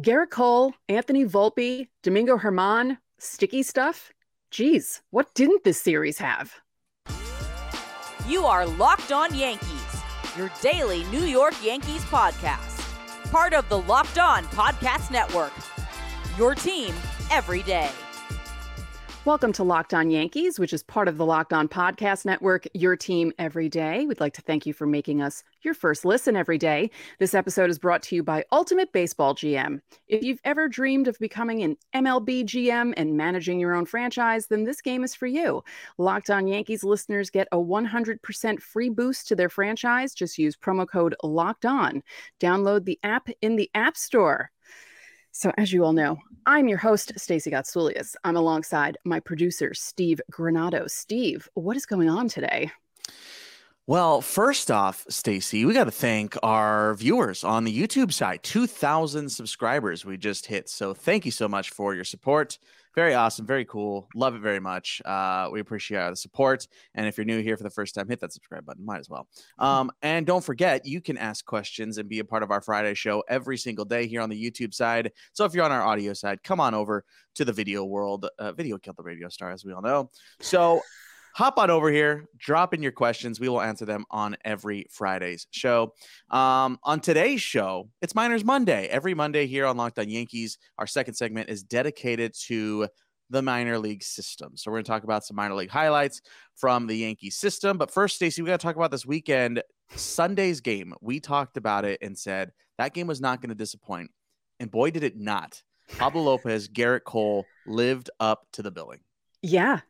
Gerrit Cole, Anthony Volpe, Domingo Germán, sticky stuff. Geez, what didn't this series have? You are Locked On Yankees, your daily New York Yankees podcast. Part of the Locked On Podcast Network, your team every day. Welcome to Locked On Yankees, which is part of the Locked On Podcast Network, your team every day. We'd like to thank you for making us your first listen every day. This episode is brought to you by Ultimate Baseball GM. If you've ever dreamed of becoming an MLB GM and managing your own franchise, then this game is for you. Locked On Yankees listeners get a 100% free boost to their franchise. Just use promo code LOCKEDON. Download the app in the App Store. So as you all know, I'm your host, Stacey Gotsoulias. I'm alongside my producer, Steve Granato. Steve, what is going on today? Well, first off, Stacey, we got to thank our viewers on the YouTube side. 2,000 subscribers we just hit. So thank you so much for your support. Very awesome. Very cool. Love it very much. We appreciate the support. And if you're new here for the first time, hit that subscribe button. Might as well. And don't forget, you can ask questions and be a part of our Friday show every single day here on the YouTube side. So if you're on our audio side, come on over to the video world. Video killed the radio star, as we all know. So hop on over here, drop in your questions. We will answer them on every Friday's show. On today's show, it's Minors Monday. Every Monday here on Locked On Yankees, our second segment is dedicated to the minor league system. So we're going to talk about some minor league highlights from the Yankees system. But first, Stacey, we got to talk about this weekend, Sunday's game. We talked about it and said that game was not going to disappoint. And boy, did it not. Pablo López, Gerrit Cole lived up to the billing. Yeah.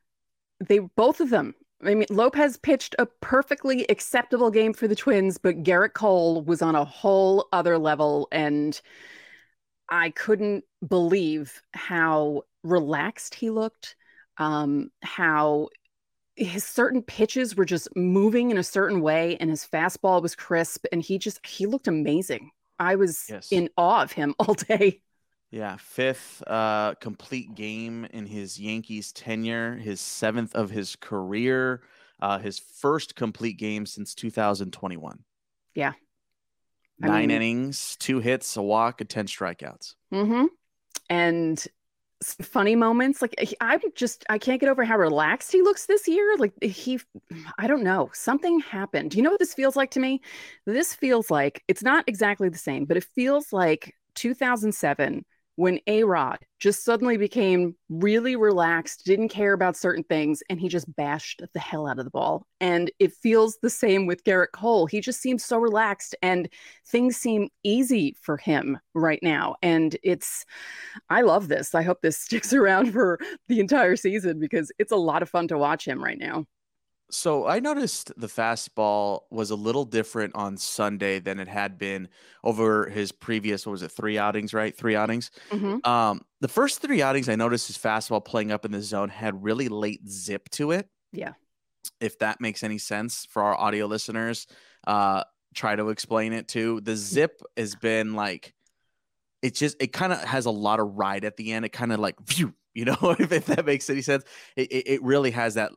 They both of them. I mean, Lopez pitched a perfectly acceptable game for the Twins, but Gerrit Cole was on a whole other level. And I couldn't believe how relaxed he looked, how his certain pitches were just moving in a certain way, and his fastball was crisp. And he looked amazing. I was in awe of him all day. Yeah, fifth complete game in his Yankees tenure, his seventh of his career, his first complete game since 2021. Yeah. Nine innings, 2 hits, a walk, and 10 strikeouts. Mm-hmm. And some funny moments. Like, I can't get over how relaxed he looks this year. Like, I don't know. Something happened. You know what this feels like to me? This feels like, it's not exactly the same, but it feels like 2007, when A-Rod just suddenly became really relaxed, didn't care about certain things, and he just bashed the hell out of the ball. And it feels the same with Gerrit Cole. He just seems so relaxed, and things seem easy for him right now. And I love this. I hope this sticks around for the entire season because it's a lot of fun to watch him right now. So I noticed the fastball was a little different on Sunday than it had been over his previous, 3 outings, right? 3 outings. Mm-hmm. The first 3 outings, I noticed his fastball playing up in the zone had really late zip to it. Yeah. If that makes any sense for our audio listeners, try to explain it too. The zip has been like, it kind of has a lot of ride at the end. It kind of like, phew, you know, if that makes any sense, it really has that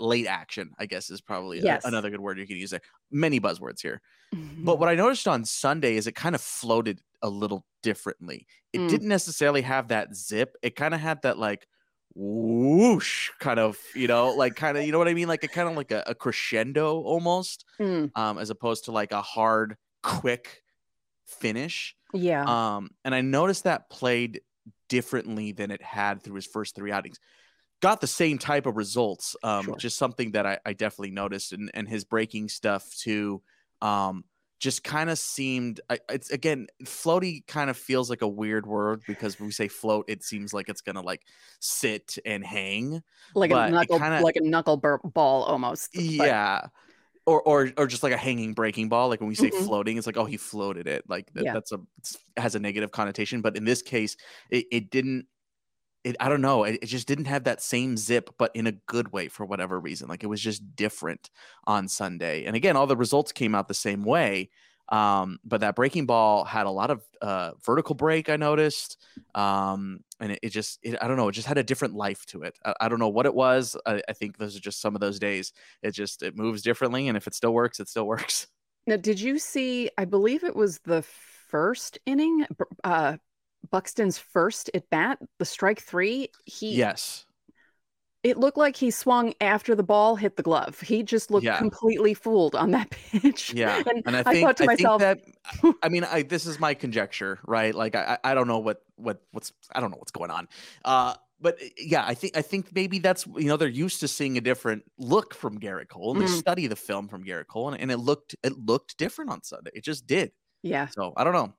late action, I guess, is probably another good word you can use there. Many buzzwords here. Mm-hmm. But what I noticed on Sunday is it kind of floated a little differently. It didn't necessarily have that zip. It kind of had that like whoosh kind of, you know what I mean? Like a crescendo almost, as opposed to like a hard, quick finish. Yeah. And I noticed that played differently than it had through his first 3 outings. Got the same type of results, which is something that I definitely noticed. And his breaking stuff, too, just kind of seemed – it's again, floaty kind of feels like a weird word because when we say float, it seems like it's going to, like, sit and hang. Like a knuckle ball almost. Yeah. Or just like a hanging breaking ball. Like when we say floating, it's like, oh, he floated it. Like it has a negative connotation. But in this case, it didn't – I don't know. It just didn't have that same zip, but in a good way for whatever reason. Like it was just different on Sunday. And again, all the results came out the same way. But that breaking ball had a lot of vertical break, I noticed. And I don't know. It just had a different life to it. I don't know what it was. I think those are just some of those days. It moves differently. And if it still works, it still works. Now, did you see, I believe it was the first inning, Buxton's first at bat, the strike three, it looked like he swung after the ball hit the glove. He just looked completely fooled on that pitch. Yeah. And I thought to myself, this is my conjecture, right? Like, I don't know what's going on. But yeah, I think maybe that's, they're used to seeing a different look from Gerrit Cole, and they study the film from Gerrit Cole, and it looked different on Sunday. It just did. Yeah. So I don't know.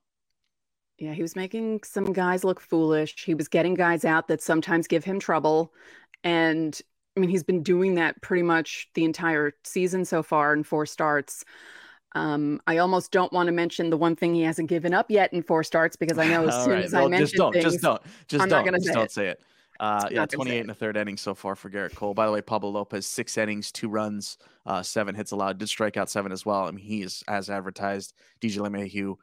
Yeah. He was making some guys look foolish. He was getting guys out that sometimes give him trouble. And I mean, he's been doing that pretty much the entire season so far in four starts. I almost don't want to mention the one thing he hasn't given up yet in four starts, because I know as soon as I mention things, just don't say it. Yeah, 28 and a third inning so far for Gerrit Cole. By the way, Pablo López, 6 innings, 2 runs, 7 hits allowed. Did strike out 7 as well. I mean, he is as advertised. DJ LeMahieu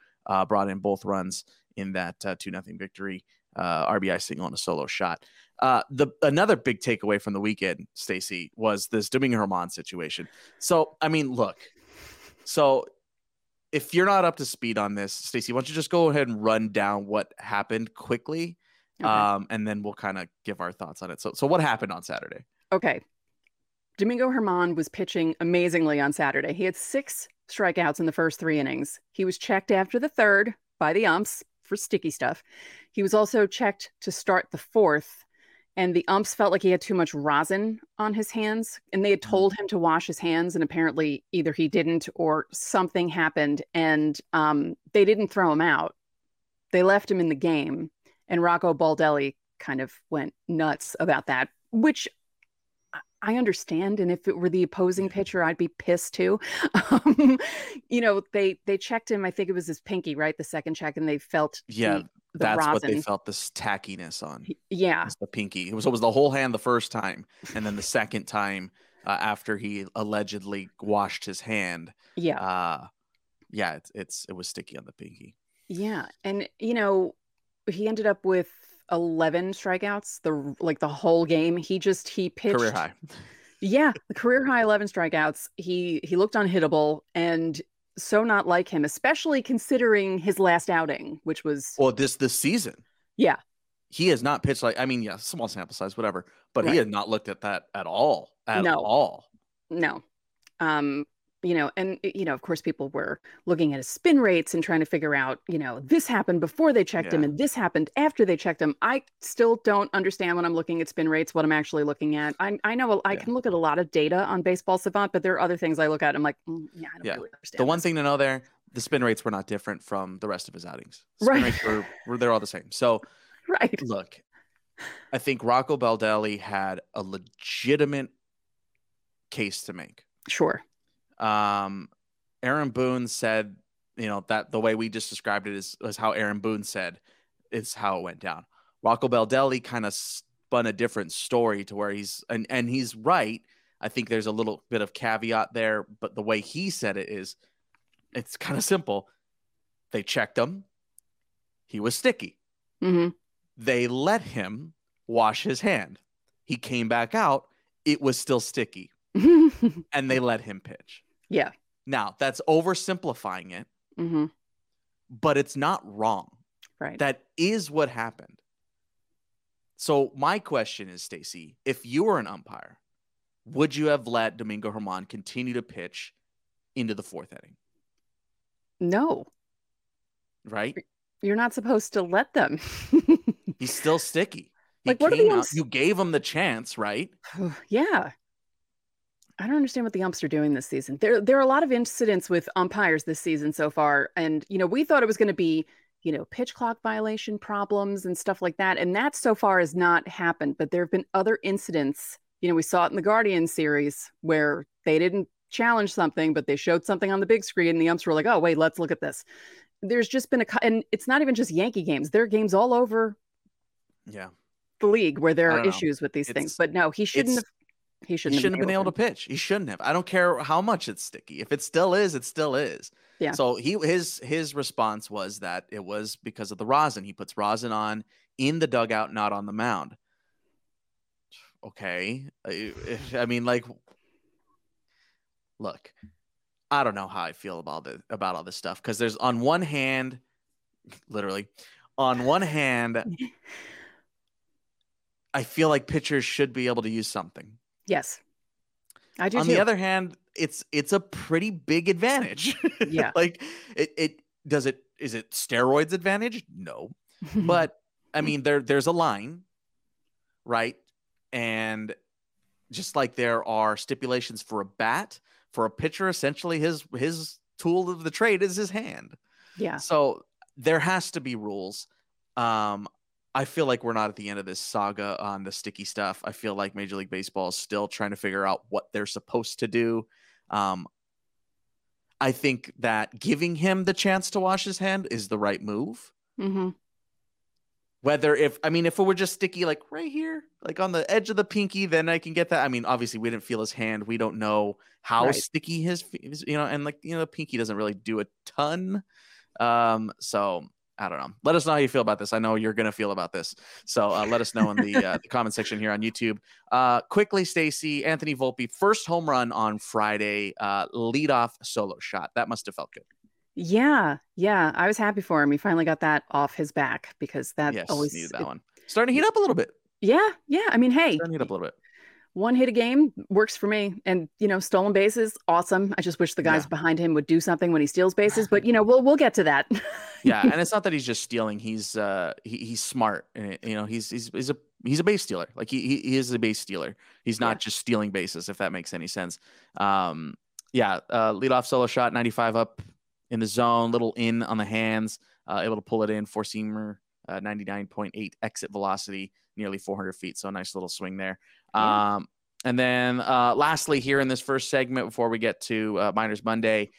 brought in both runs in that 2-0 victory. RBI single and a solo shot. Another big takeaway from the weekend, Stacey, was this Domingo Germán situation. So, I mean, look. So, if you're not up to speed on this, Stacey, why don't you just go ahead and run down what happened quickly, okay, and then we'll kind of give our thoughts on it. So what happened on Saturday? Okay. Domingo Germán was pitching amazingly on Saturday. He had 6 strikeouts in the first 3 innings. He was checked after the third by the umps for sticky stuff. He was also checked to start the fourth, and the umps felt like he had too much rosin on his hands, and they had told him to wash his hands, and apparently either he didn't or something happened, and they didn't throw him out. They left him in the game, and Rocco Baldelli kind of went nuts about that, which I understand, and if it were the opposing pitcher, I'd be pissed too. They checked him. I think it was his pinky, right? The second check, and they felt the that's rosin. What they felt this tackiness on. Yeah, it was the pinky. It was the whole hand the first time, and then the second time after he allegedly washed his hand. Yeah, it was sticky on the pinky. Yeah, and he ended up with 11 strikeouts the whole game. He pitched career high. Yeah, the career high 11 strikeouts. He looked unhittable, and so not like him, especially considering his last outing, which was this season. Yeah, he has not pitched small sample size, whatever, but right. He had not looked at that at all. No. And, of course, people were looking at his spin rates and trying to figure out, this happened before they checked him and this happened after they checked him. I still don't understand when I'm looking at spin rates, what I'm actually looking at. I know I can look at a lot of data on Baseball Savant, but there are other things I look at. I'm like, I don't really understand. The one thing to know there, the spin rates were not different from the rest of his outings. Spin rates were they're all the same. So, right. Look, I think Rocco Baldelli had a legitimate case to make. Sure. Aaron Boone said, that the way we just described it is how Aaron Boone said it's how it went down. Rocco Baldelli kind of spun a different story to where he's right. I think there's a little bit of caveat there, but the way he said it is, it's kind of simple. They checked him. He was sticky. Mm-hmm. They let him wash his hand. He came back out. It was still sticky. And they let him pitch. Yeah. Now, that's oversimplifying it, but it's not wrong. Right. That is what happened. So my question is, Stacey, if you were an umpire, would you have let Domingo Germán continue to pitch into the fourth inning? No. Right? You're not supposed to let them. He's still sticky. You gave him the chance, right? Yeah. I don't understand what the umps are doing this season. There are a lot of incidents with umpires this season so far. And, we thought it was going to be, pitch clock violation problems and stuff like that. And that so far has not happened. But there have been other incidents. We saw it in the Guardian series where they didn't challenge something, but they showed something on the big screen. And the umps were like, oh, wait, let's look at this. There's just been and it's not even just Yankee games. There are games all over the league where there are issues with these things. But no, He shouldn't have been able to pitch. He shouldn't have. I don't care how much it's sticky. If it still is, it still is. Yeah. So his response was that it was because of the rosin. He puts rosin on in the dugout, not on the mound. Okay. Look, I don't know how I feel about all this stuff, because there's, on one hand, literally, on one hand, I feel like pitchers should be able to use something. Yes, I do. On the other hand, it's a pretty big advantage. Yeah. Like is it steroids advantage? No, but I mean, there's a line, right? And just like there are stipulations for a bat, for a pitcher, essentially his tool of the trade is his hand. Yeah. So there has to be rules. I feel like we're not at the end of this saga on the sticky stuff. I feel like Major League Baseball is still trying to figure out what they're supposed to do. I think that giving him the chance to wash his hand is the right move. Mm-hmm. If it were just sticky, like right here, like on the edge of the pinky, then I can get that. I mean, obviously we didn't feel his hand. We don't know how sticky his, the pinky doesn't really do a ton. So I don't know. Let us know how you feel about this. I know you're going to feel about this. So let us know in the comment section here on YouTube. Quickly, Stacey, Anthony Volpe, first home run on Friday, leadoff solo shot. That must've felt good. Yeah. I was happy for him. He finally got that off his back because always needed that one. Starting to heat up a little bit. Yeah. I mean, hey, starting to heat up a little bit. One hit a game works for me, and stolen bases, awesome. I just wish the guys behind him would do something when he steals bases, but we'll get to that. Yeah, and it's not that he's just stealing; he's smart. And, he's a base stealer. Like he is a base stealer. He's not just stealing bases, if that makes any sense. Leadoff solo shot, 95 up. In the zone, little in on the hands, able to pull it in, four-seamer, 99.8 exit velocity, nearly 400 feet. So a nice little swing there. Yeah. And then lastly, here in this first segment, before we get to Minors Monday,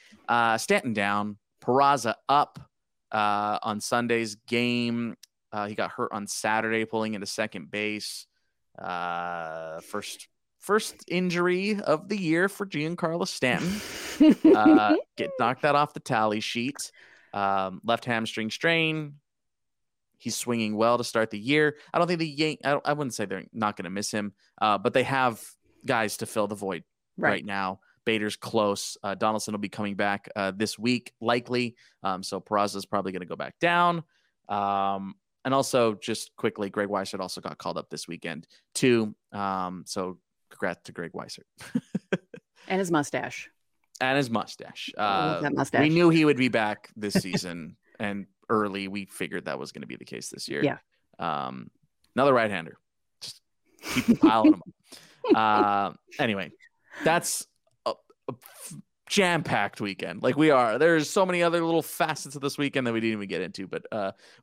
Stanton down, Peraza up on Sunday's game. He got hurt on Saturday, pulling into second base. First injury of the year for Giancarlo Stanton. Knocked that off the tally sheet. Left hamstring strain. He's swinging well to start the year. I don't think the I wouldn't say they're not going to miss him, but they have guys to fill the void right now. Bader's close. Donaldson will be coming back this week, likely. So Peraza's probably going to go back down. And also, just quickly, Greg Weissert also got called up this weekend, too. So congrats to Greg Weissert. And his mustache. I love that mustache. We knew he would be back this season and early. We figured that was going to be the case this year. Yeah. Another right-hander. Just keep piling them up. Anyway, that's a jam-packed weekend. Like we are. There's so many other little facets of this weekend that we didn't even get into, but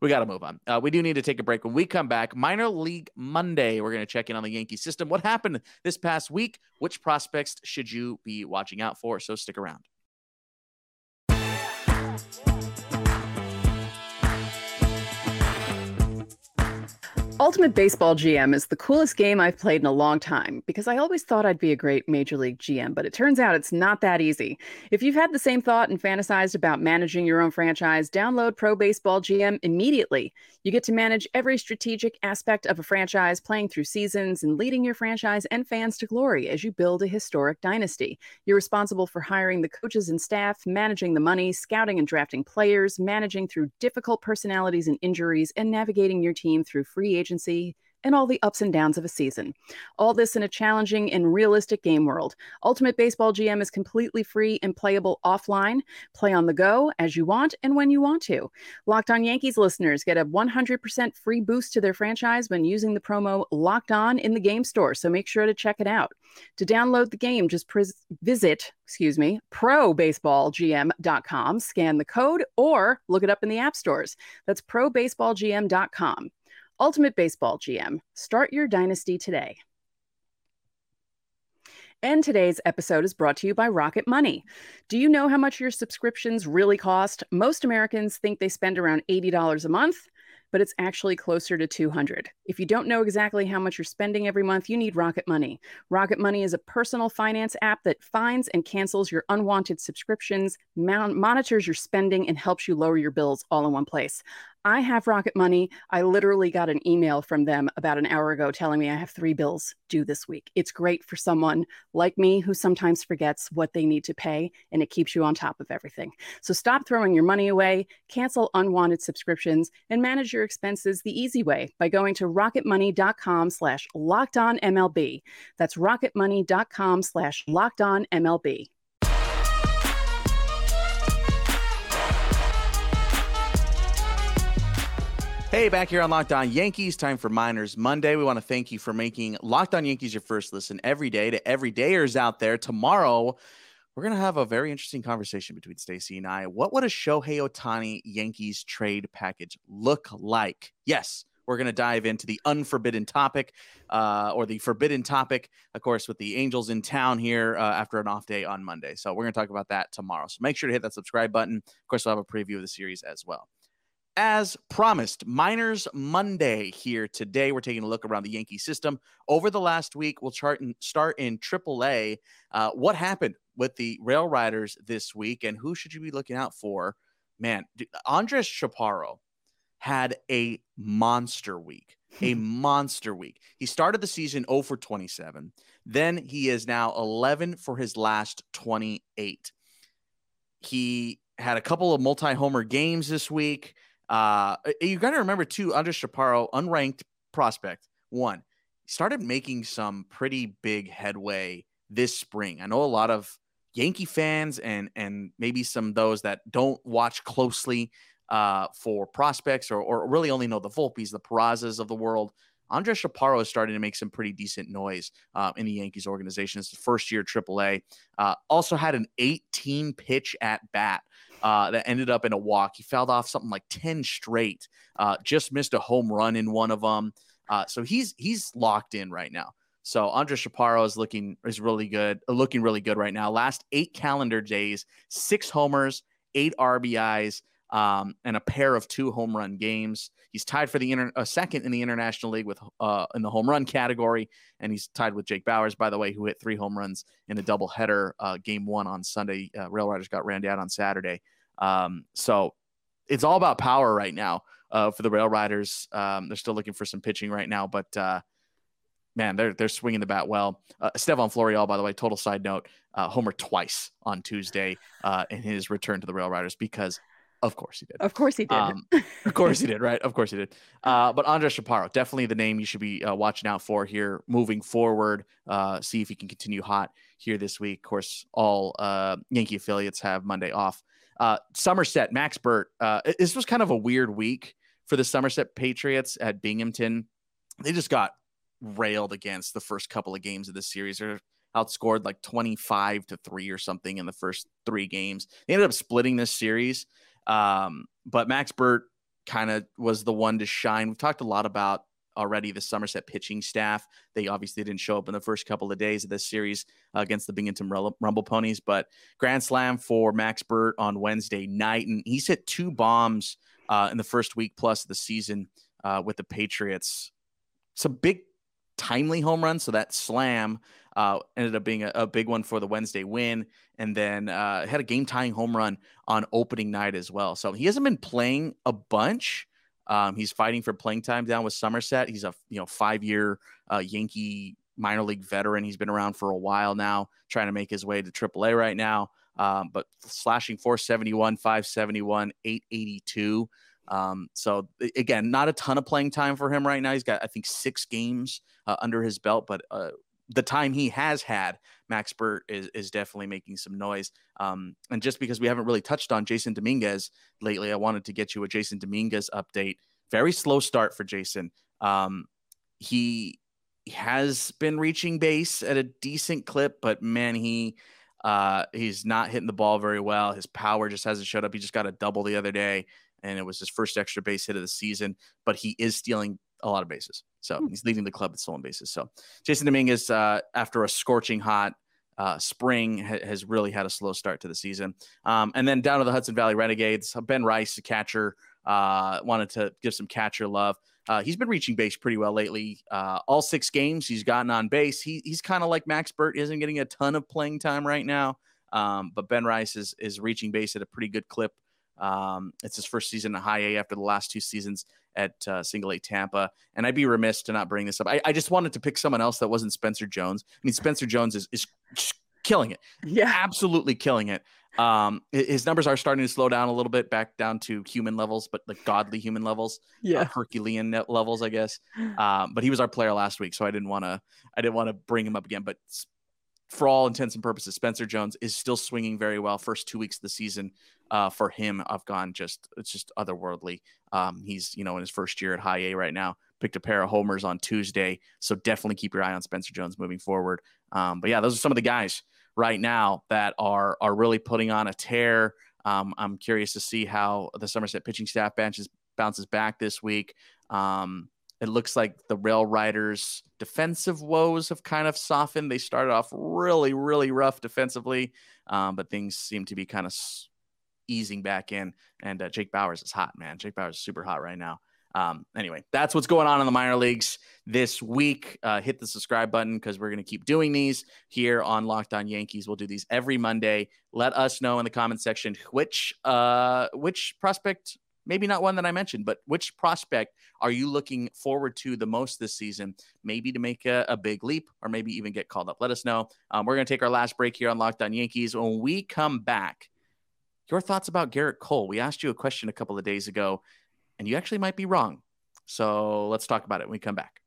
we got to move on. We do need to take a break. When we come back, Minor League Monday, we're going to check in on the Yankee system. What happened this past week? Which prospects should you be watching out for? So stick around. Ultimate Baseball GM is the coolest game I've played in a long time because I always thought I'd be a great Major League GM, but it turns out it's not that easy. If you've had the same thought and fantasized about managing your own franchise, download Pro Baseball GM immediately. You get to manage every strategic aspect of a franchise, playing through seasons and leading your franchise and fans to glory as you build a historic dynasty. You're responsible for hiring the coaches and staff, managing the money, scouting and drafting players, managing through difficult personalities and injuries, and navigating your team through free agency and all the ups and downs of a season. All this in a challenging and realistic game world. Ultimate Baseball GM is completely free and playable offline. Play on the go as you want and when you want to. Locked On Yankees listeners get a 100% free boost to their franchise when using the promo Locked On in the game store, so make sure to check it out. To download the game, just visit probaseballgm.com, scan the code, or look it up in the app stores. That's probaseballgm.com. Ultimate Baseball GM. Start your dynasty today. And today's episode is brought to you by Rocket Money. Do you know how much your subscriptions really cost? Most Americans think they spend around $80 a month, but it's actually closer to $200. If you don't know exactly how much you're spending every month, you need Rocket Money. Rocket Money is a personal finance app that finds and cancels your unwanted subscriptions, monitors your spending, and helps you lower your bills all in one place. I have Rocket Money. I literally got an email from them about an hour ago telling me I have 3 bills due this week. It's great for someone like me who sometimes forgets what they need to pay, and it keeps you on top of everything. So stop throwing your money away, cancel unwanted subscriptions, and manage your expenses the easy way by going to rocketmoney.com/LockedOnMLB. That's rocketmoney.com/LockedOnMLB. Hey, back here on Locked On Yankees, time for Minors Monday. We want to thank you for making Locked On Yankees your first listen every day. To everydayers out there, tomorrow we're going to have a very interesting conversation between Stacey and I. What would a Shohei Ohtani Yankees trade package look like? Yes, we're going to dive into the unforbidden topic or the forbidden topic, of course, with the Angels in town here after an off day on Monday. So we're going to talk about that tomorrow. So make sure to hit that subscribe button. Of course, we'll have a preview of the series as well. As promised, Minors Monday here today. We're taking a look around the Yankee system. Over the last week, we'll start in AAA. What happened with the Rail Riders this week, and who should you be looking out for? Man, Andrés Chaparro had a monster week. A monster week. He started the season 0-for-27. Then he is now 11 for his last 28. He had a couple of multi-homer games this week. You got to remember, too, Andrés Chaparro, unranked prospect, one, started making some pretty big headway this spring. I know a lot of Yankee fans and maybe some of those that don't watch closely for prospects or really only know the Volpes, the Perazzas of the world. Andrés Chaparro is starting to make some pretty decent noise in the Yankees organization. It's the first year AAA. Also had an 18-pitch at-bat that ended up in a walk. He fouled off something like 10 straight. Just missed a home run in one of them. So he's locked in right now. So Andrés Chaparro is looking really good right now. Last 8 calendar days, 6 homers, 8 RBIs. And a pair of 2 home run games. He's tied for the second in the International League with in the home run category, and he's tied with Jake Bowers, by the way, who hit 3 home runs in a doubleheader game 1 on Sunday. Rail Riders got ran down on Saturday. So it's all about power right now for the Rail Riders. They're still looking for some pitching right now, but man, they're swinging the bat well. Stephon Florial, by the way, total side note, homer twice on Tuesday in his return to the Rail Riders because of course he did. Right? Of course he did. But Andrés Chaparro, definitely the name you should be watching out for here moving forward. See if he can continue hot here this week. Of course, all Yankee affiliates have Monday off. Somerset, Max Burt. This was kind of a weird week for the Somerset Patriots at Binghamton. They just got railed against the first couple of games of the series. They're outscored like 25-3 or something in the first 3 games. They ended up splitting this series. But Max Burt kind of was the one to shine. We've talked a lot about already the Somerset pitching staff. They obviously didn't show up in the first couple of days of this series against the Binghamton Rumble Ponies, but grand slam for Max Burt on Wednesday night. And he's hit 2 bombs in the first week plus of the season with the Patriots. Some big timely home runs. So that slam ended up being a big one for the Wednesday win. And then had a game-tying home run on opening night as well. So he hasn't been playing a bunch. He's fighting for playing time down with Somerset. He's a 5-year Yankee minor league veteran. He's been around for a while now, trying to make his way to AAA right now. But slashing .471, .571, .882. So again, not a ton of playing time for him right now. He's got, I think, 6 games under his belt, but the time he has had, Max Burt is definitely making some noise. And just because we haven't really touched on Jasson Domínguez lately, I wanted to get you a Jasson Domínguez update. Very slow start for Jasson. He has been reaching base at a decent clip, but man, he's not hitting the ball very well. His power just hasn't showed up. He just got a double the other day, and it was his first extra base hit of the season, but he is stealing a lot of bases. So he's leading the club at stolen bases. So Jasson Domínguez, after a scorching hot spring, has really had a slow start to the season. And then down to the Hudson Valley Renegades, Ben Rice, the catcher, wanted to give some catcher love. He's been reaching base pretty well lately. All 6 games, he's gotten on base. He's kind of like Max Burt, isn't getting a ton of playing time right now. But Ben Rice is reaching base at a pretty good clip. It's his first season in high A after the last two seasons at single A Tampa. And I'd be remiss to not bring this up. I just wanted to pick someone else that wasn't Spencer Jones. I mean, Spencer Jones is killing it. Yeah, absolutely killing it. His numbers are starting to slow down a little bit, back down to human levels, but like godly human levels, Herculean levels, I guess. But he was our player last week, so I didn't want to bring him up again. But for all intents and purposes, Spencer Jones is still swinging very well. First 2 weeks of the season for him, I've gone it's just otherworldly. He's in his first year at high A right now. Picked a pair of homers on Tuesday, so definitely keep your eye on Spencer Jones moving forward. But yeah, those are some of the guys right now that are really putting on a tear. I'm curious to see how the Somerset pitching staff bounces back this week. It looks like the Rail Riders' defensive woes have kind of softened. They started off really, really rough defensively, but things seem to be kind of easing back in. And Jake Bowers is hot, man. Jake Bowers is super hot right now. Anyway, that's what's going on in the minor leagues this week. Hit the subscribe button because we're going to keep doing these here on Locked On Yankees. We'll do these every Monday. Let us know in the comment section which prospect, maybe not one that I mentioned, but which prospect are you looking forward to the most this season? Maybe to make a big leap or maybe even get called up. Let us know. We're going to take our last break here on Locked On Yankees. When we come back, your thoughts about Gerrit Cole. We asked you a question a couple of days ago, and you actually might be wrong. So let's talk about it when we come back.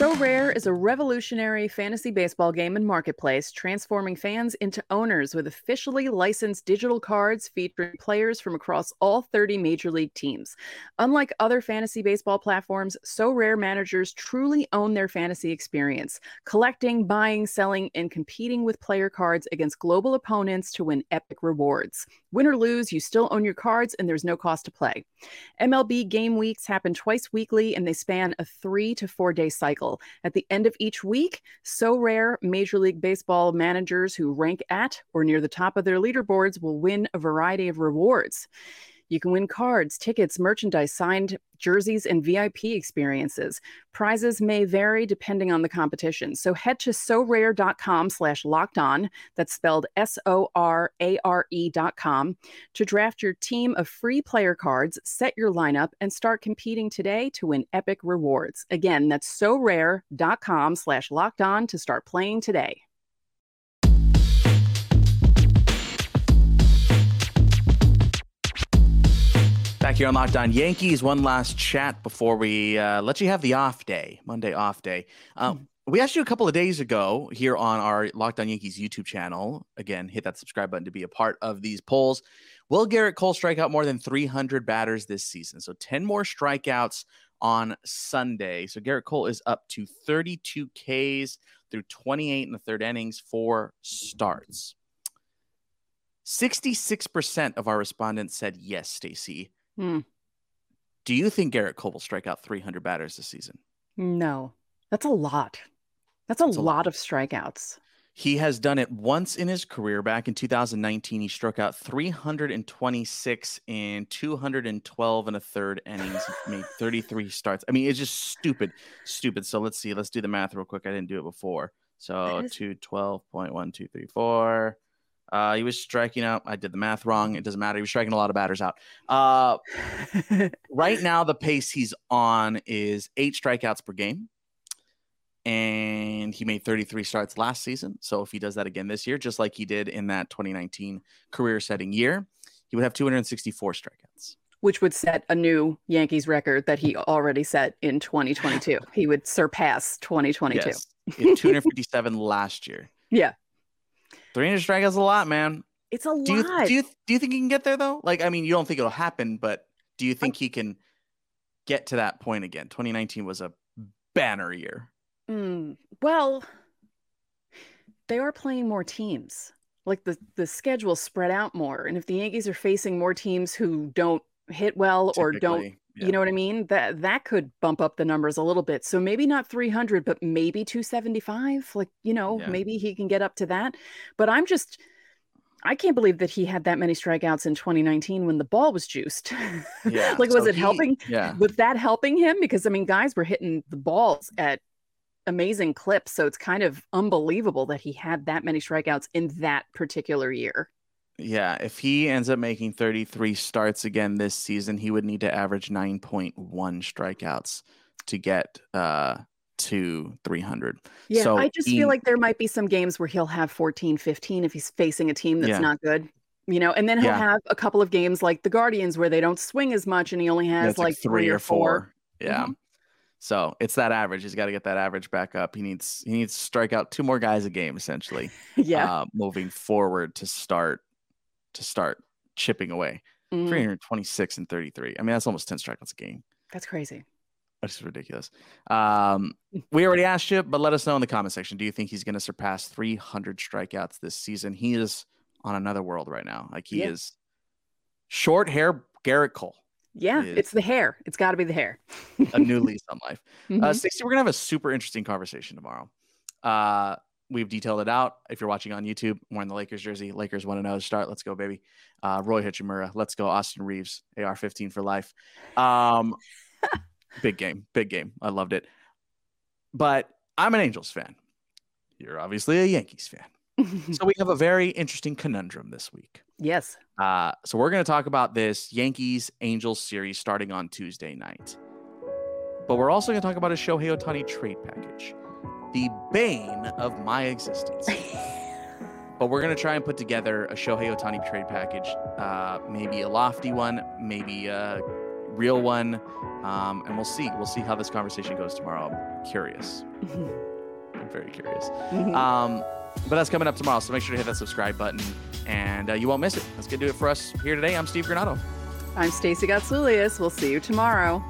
Sorare is a revolutionary fantasy baseball game and marketplace, transforming fans into owners with officially licensed digital cards featuring players from across all 30 major league teams. Unlike other fantasy baseball platforms, Sorare managers truly own their fantasy experience, collecting, buying, selling, and competing with player cards against global opponents to win epic rewards. Win or lose, you still own your cards, and there's no cost to play. MLB game weeks happen twice weekly, and they span a 3 to 4 day cycle. At the end of each week, Sorare Major League Baseball managers who rank at or near the top of their leaderboards will win a variety of rewards. You can win cards, tickets, merchandise, signed jerseys, and VIP experiences. Prizes may vary depending on the competition. So head to sorare.com/lockedon, that's spelled SORARE.com, to draft your team of free player cards, set your lineup, and start competing today to win epic rewards. Again, that's sorare.com/lockedon to start playing today. Back here on Locked On Yankees, one last chat before we let you have the off day, Monday off day. We asked you a couple of days ago here on our Locked On Yankees YouTube channel. Again, hit that subscribe button to be a part of these polls. Will Gerrit Cole strike out more than 300 batters this season? So 10 more strikeouts on Sunday. So Gerrit Cole is up to 32 Ks through 28 in the third innings, 4 starts. 66% of our respondents said yes, Stacey. Do you think Gerrit Cole will strike out 300 batters this season? No, that's a lot. That's a lot of strikeouts. He has done it once in his career. Back in 2019, he struck out 326 in 212 and a third innings, made 33 starts. I mean, it's just stupid. So let's see. Let's do the math real quick. I didn't do it before. So 212.1234. He was striking out. I did the math wrong. It doesn't matter. He was striking a lot of batters out. Right now, the pace he's on is 8 strikeouts per game. And he made 33 starts last season. So if he does that again this year, just like he did in that 2019 career-setting year, he would have 264 strikeouts. Which would set a new Yankees record that he already set in 2022. He would surpass 2022. Yes. 257 last year. Yeah. 300 strikeouts is a lot, man. It's a lot. Do you think he can get there, though? Like, I mean, you don't think it'll happen, but do you think he can get to that point again? 2019 was a banner year. Well, they are playing more teams. Like, the schedule spread out more. And if the Yankees are facing more teams who don't hit well or don't, you know what I mean? That could bump up the numbers a little bit. So maybe not 300, but maybe 275. Like, maybe he can get up to that. But I can't believe that he had that many strikeouts in 2019 when the ball was juiced. Yeah. Was that helping him? Because, I mean, guys were hitting the balls at amazing clips. So it's kind of unbelievable that he had that many strikeouts in that particular year. Yeah, if he ends up making 33 starts again this season, he would need to average 9.1 strikeouts to get to 300. Yeah, so I just feel like there might be some games where he'll have 14, 15 if he's facing a team that's not good. You know, and then he'll have a couple of games like the Guardians where they don't swing as much and he only has like three or four. Yeah. Mm-hmm. So it's that average. He's got to get that average back up. He needs to strike out two more guys a game, essentially. Moving forward to start chipping away. 326 and 33. I mean, that's almost 10 strikeouts a game. That's crazy. That's ridiculous. We already asked you, but let us know in the comment section. Do you think he's going to surpass 300 strikeouts this season? He is on another world right now. Like he is short hair Gerrit Cole. Yeah, it's the hair. It's got to be the hair. A new lease on life. Stacey, we're going to have a super interesting conversation tomorrow. We've detailed it out. If you're watching on YouTube, wearing the Lakers jersey. Lakers 1-0 start. Let's go, baby. Roy Hachimura. Let's go. Austin Reeves. AR-15 for life. Big game. I loved it. But I'm an Angels fan. You're obviously a Yankees fan. So we have a very interesting conundrum this week. Yes. So we're going to talk about this Yankees-Angels series starting on Tuesday night. But we're also going to talk about a Shohei Ohtani trade package, the bane of my existence. But we're going to try and put together a Shohei Ohtani trade package, maybe a lofty one, maybe a real one. And we'll see how this conversation goes tomorrow. I'm curious. I'm very curious. But that's coming up tomorrow, so make sure to hit that subscribe button, and you won't miss it. That's going to do it for us here today. I'm Steve Granato. I'm Stacey Gotsoulias. We'll see you tomorrow.